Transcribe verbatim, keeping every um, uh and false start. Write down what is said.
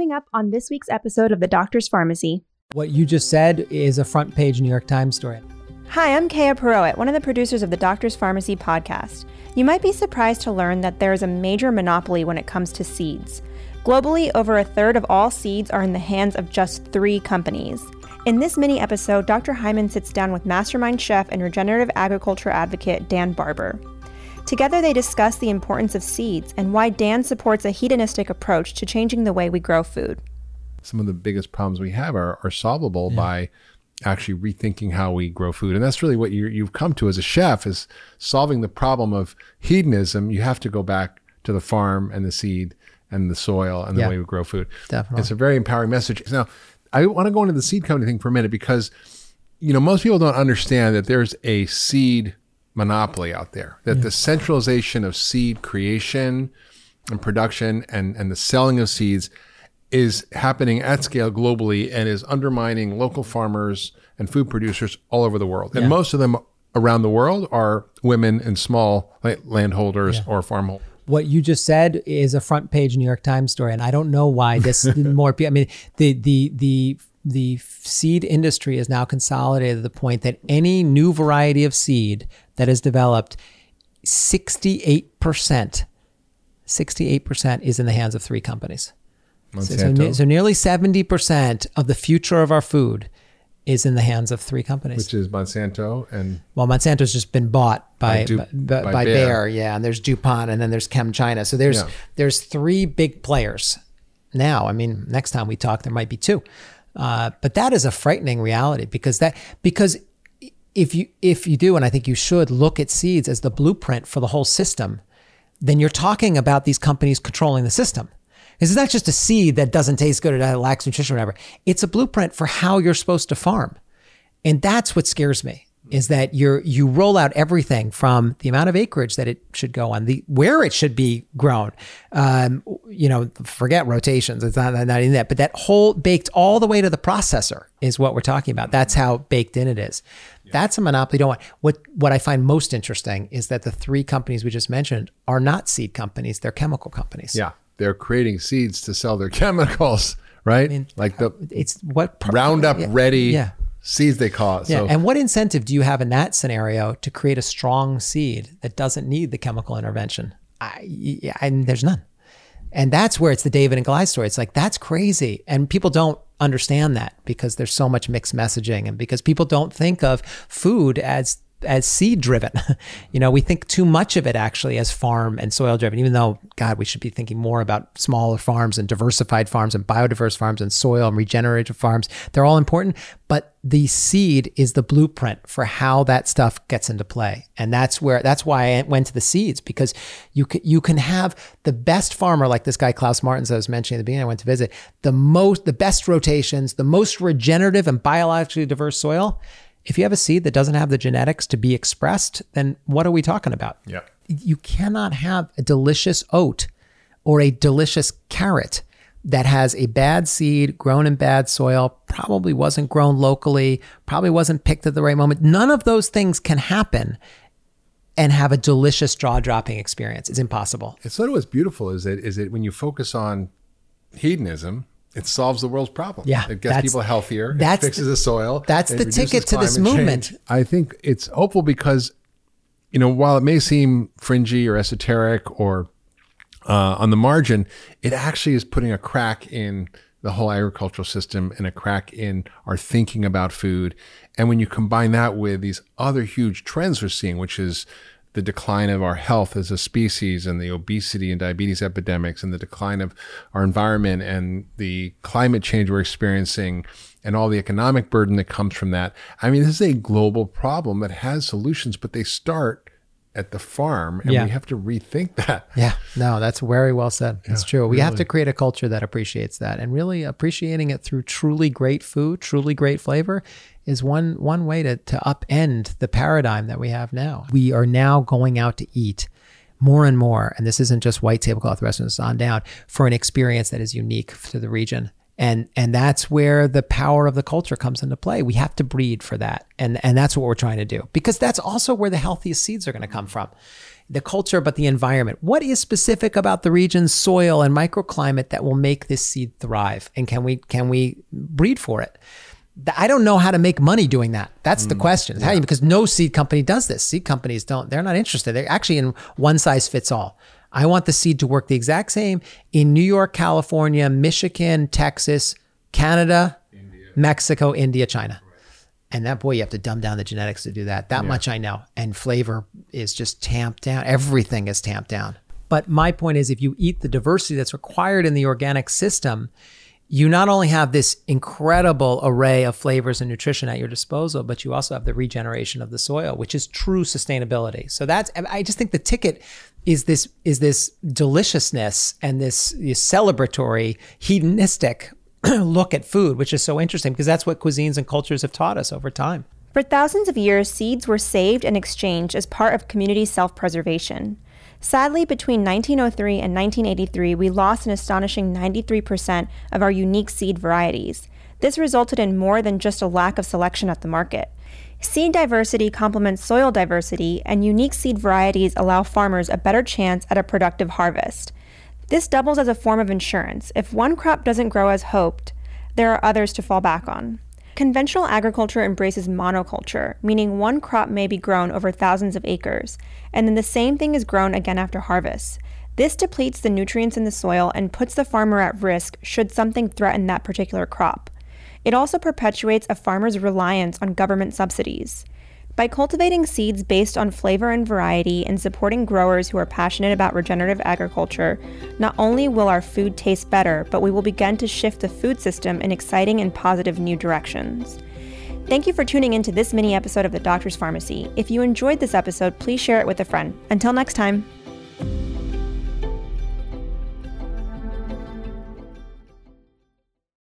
coming up on this week's episode of The Doctor's Pharmacy. What you just said is a front page New York Times story. Hi, I'm Kea Perowit, one of the producers of The Doctor's Pharmacy podcast. You might be surprised to learn that there is a major monopoly when it comes to seeds. Globally, over a third of all seeds are in the hands of just three companies. In this mini-episode, Doctor Hyman sits down with mastermind chef and regenerative agriculture advocate Dan Barber. Together, they discuss the importance of seeds and why Dan supports a hedonistic approach to changing the way we grow food. Some of the biggest problems we have are, are solvable yeah. by actually rethinking how we grow food. And that's really what you, you've come to as a chef, is solving the problem of hedonism. You have to go back to the farm and the seed and the soil and the yeah, way we grow food. Definitely. It's a very empowering message. Now, I want to go into the seed company thing for a minute, because, you know, most people don't understand that there's a seed monopoly out there, that yeah. the centralization of seed creation and production and, and the selling of seeds is happening at scale globally and is undermining local farmers and food producers all over the world. And yeah. most of them around the world are women and small landholders yeah. or farm holders. What you just said is a front page New York Times story, and I don't know why this more people. I mean, the the the the seed industry is now consolidated to the point that any new variety of seed that is developed, sixty-eight percent, sixty-eight percent is in the hands of three companies. Monsanto. So, so, so nearly seventy percent of the future of our food is in the hands of three companies. Which is Monsanto and... Well, Monsanto's just been bought by, by, du, by, by, by Bayer. Bayer, yeah. And there's DuPont, and then there's ChemChina. So there's, yeah. there's three big players now. I mean, next time we talk, there might be two. Uh, but that is a frightening reality, because that because if you, if you do, and I think you should, look at seeds as the blueprint for the whole system, then you're talking about these companies controlling the system. It's not just a seed that doesn't taste good or that lacks nutrition or whatever. It's a blueprint for how you're supposed to farm. And that's what scares me, is that you're, you roll out everything from the amount of acreage that it should go on, the where it should be grown. Um, you know, forget rotations. It's not, not in that. But that whole baked all the way to the processor is what we're talking about. That's how baked in it is. Yeah. That's a monopoly. Don't want. What, what I find most interesting is that the three companies we just mentioned are not seed companies. They're chemical companies. Yeah. They're creating seeds to sell their chemicals, right? I mean, like the it's what Roundup yeah, ready yeah. seeds they call it. Yeah. So. And what incentive do you have in that scenario to create a strong seed that doesn't need the chemical intervention? I, yeah, I mean, there's none. And that's where it's the David and Goliath story. It's like, that's crazy. And people don't understand that, because there's so much mixed messaging, and because people don't think of food as as seed driven. You know, we think too much of it actually as farm and soil driven, even though, God, we should be thinking more about smaller farms and diversified farms and biodiverse farms and soil and regenerative farms. They're all important, but the seed is the blueprint for how that stuff gets into play. And that's where, that's why I went to the seeds, because you can, you can have the best farmer, like this guy, Klaus Martens, I was mentioning at the beginning, I went to visit, the most, the best rotations, the most regenerative and biologically diverse soil. If you have a seed that doesn't have the genetics to be expressed, then what are we talking about? Yeah. You cannot have a delicious oat or a delicious carrot that has a bad seed, grown in bad soil, probably wasn't grown locally, probably wasn't picked at the right moment. None of those things can happen and have a delicious jaw-dropping experience. It's impossible. It's sort of what's beautiful is that, is that when you focus on hedonism, it solves the world's problem. Yeah, it gets people healthier. It fixes the soil. That's the ticket to this movement. I think it's hopeful because, you know, while it may seem fringy or esoteric or uh, on the margin, it actually is putting a crack in the whole agricultural system and a crack in our thinking about food. And when you combine that with these other huge trends we're seeing, which is the decline of our health as a species, and the obesity and diabetes epidemics, and the decline of our environment, and the climate change we're experiencing, and all the economic burden that comes from that. I mean, this is a global problem that has solutions, but they start at the farm, and yeah. we have to rethink that. Yeah, no, that's very well said. It's yeah, true. We really. have to create a culture that appreciates that, and really appreciating it through truly great food, truly great flavor, is one one way to, to upend the paradigm that we have now. We are now going out to eat more and more, and this isn't just white tablecloth restaurants on down, for an experience that is unique to the region. And and that's where the power of the culture comes into play. We have to breed for that. And, and that's what we're trying to do, because that's also where the healthiest seeds are going to come from. the culture, but the environment. What is specific about the region's soil and microclimate that will make this seed thrive? And can we can we breed for it? I don't know how to make money doing that. That's mm, the question. Yeah. How do you, because no seed company does this. Seed companies don't, they're not interested. They're actually in one size fits all. I want the seed to work the exact same in New York, California, Michigan, Texas, Canada, India. Mexico, India, China. Right. And that, boy, you have to dumb down the genetics to do that. That yeah. much I know. And flavor is just tamped down. Everything is tamped down. But my point is, if you eat the diversity that's required in the organic system, you not only have this incredible array of flavors and nutrition at your disposal, but you also have the regeneration of the soil, which is true sustainability. So that's, I just think the ticket is this, is this deliciousness and this, this celebratory, hedonistic look at food, which is so interesting because that's what cuisines and cultures have taught us over time. For thousands of years, seeds were saved and exchanged as part of community self-preservation. Sadly, between nineteen oh three and nineteen eighty-three, we lost an astonishing ninety-three percent of our unique seed varieties. This resulted in more than just a lack of selection at the market. Seed diversity complements soil diversity, and unique seed varieties allow farmers a better chance at a productive harvest. This doubles as a form of insurance. If one crop doesn't grow as hoped, there are others to fall back on. Conventional agriculture embraces monoculture, meaning one crop may be grown over thousands of acres, and then the same thing is grown again after harvest. This depletes the nutrients in the soil and puts the farmer at risk should something threaten that particular crop. It also perpetuates a farmer's reliance on government subsidies. By cultivating seeds based on flavor and variety and supporting growers who are passionate about regenerative agriculture, not only will our food taste better, but we will begin to shift the food system in exciting and positive new directions. Thank you for tuning in to this mini episode of The Doctor's Pharmacy. If you enjoyed this episode, please share it with a friend. Until next time.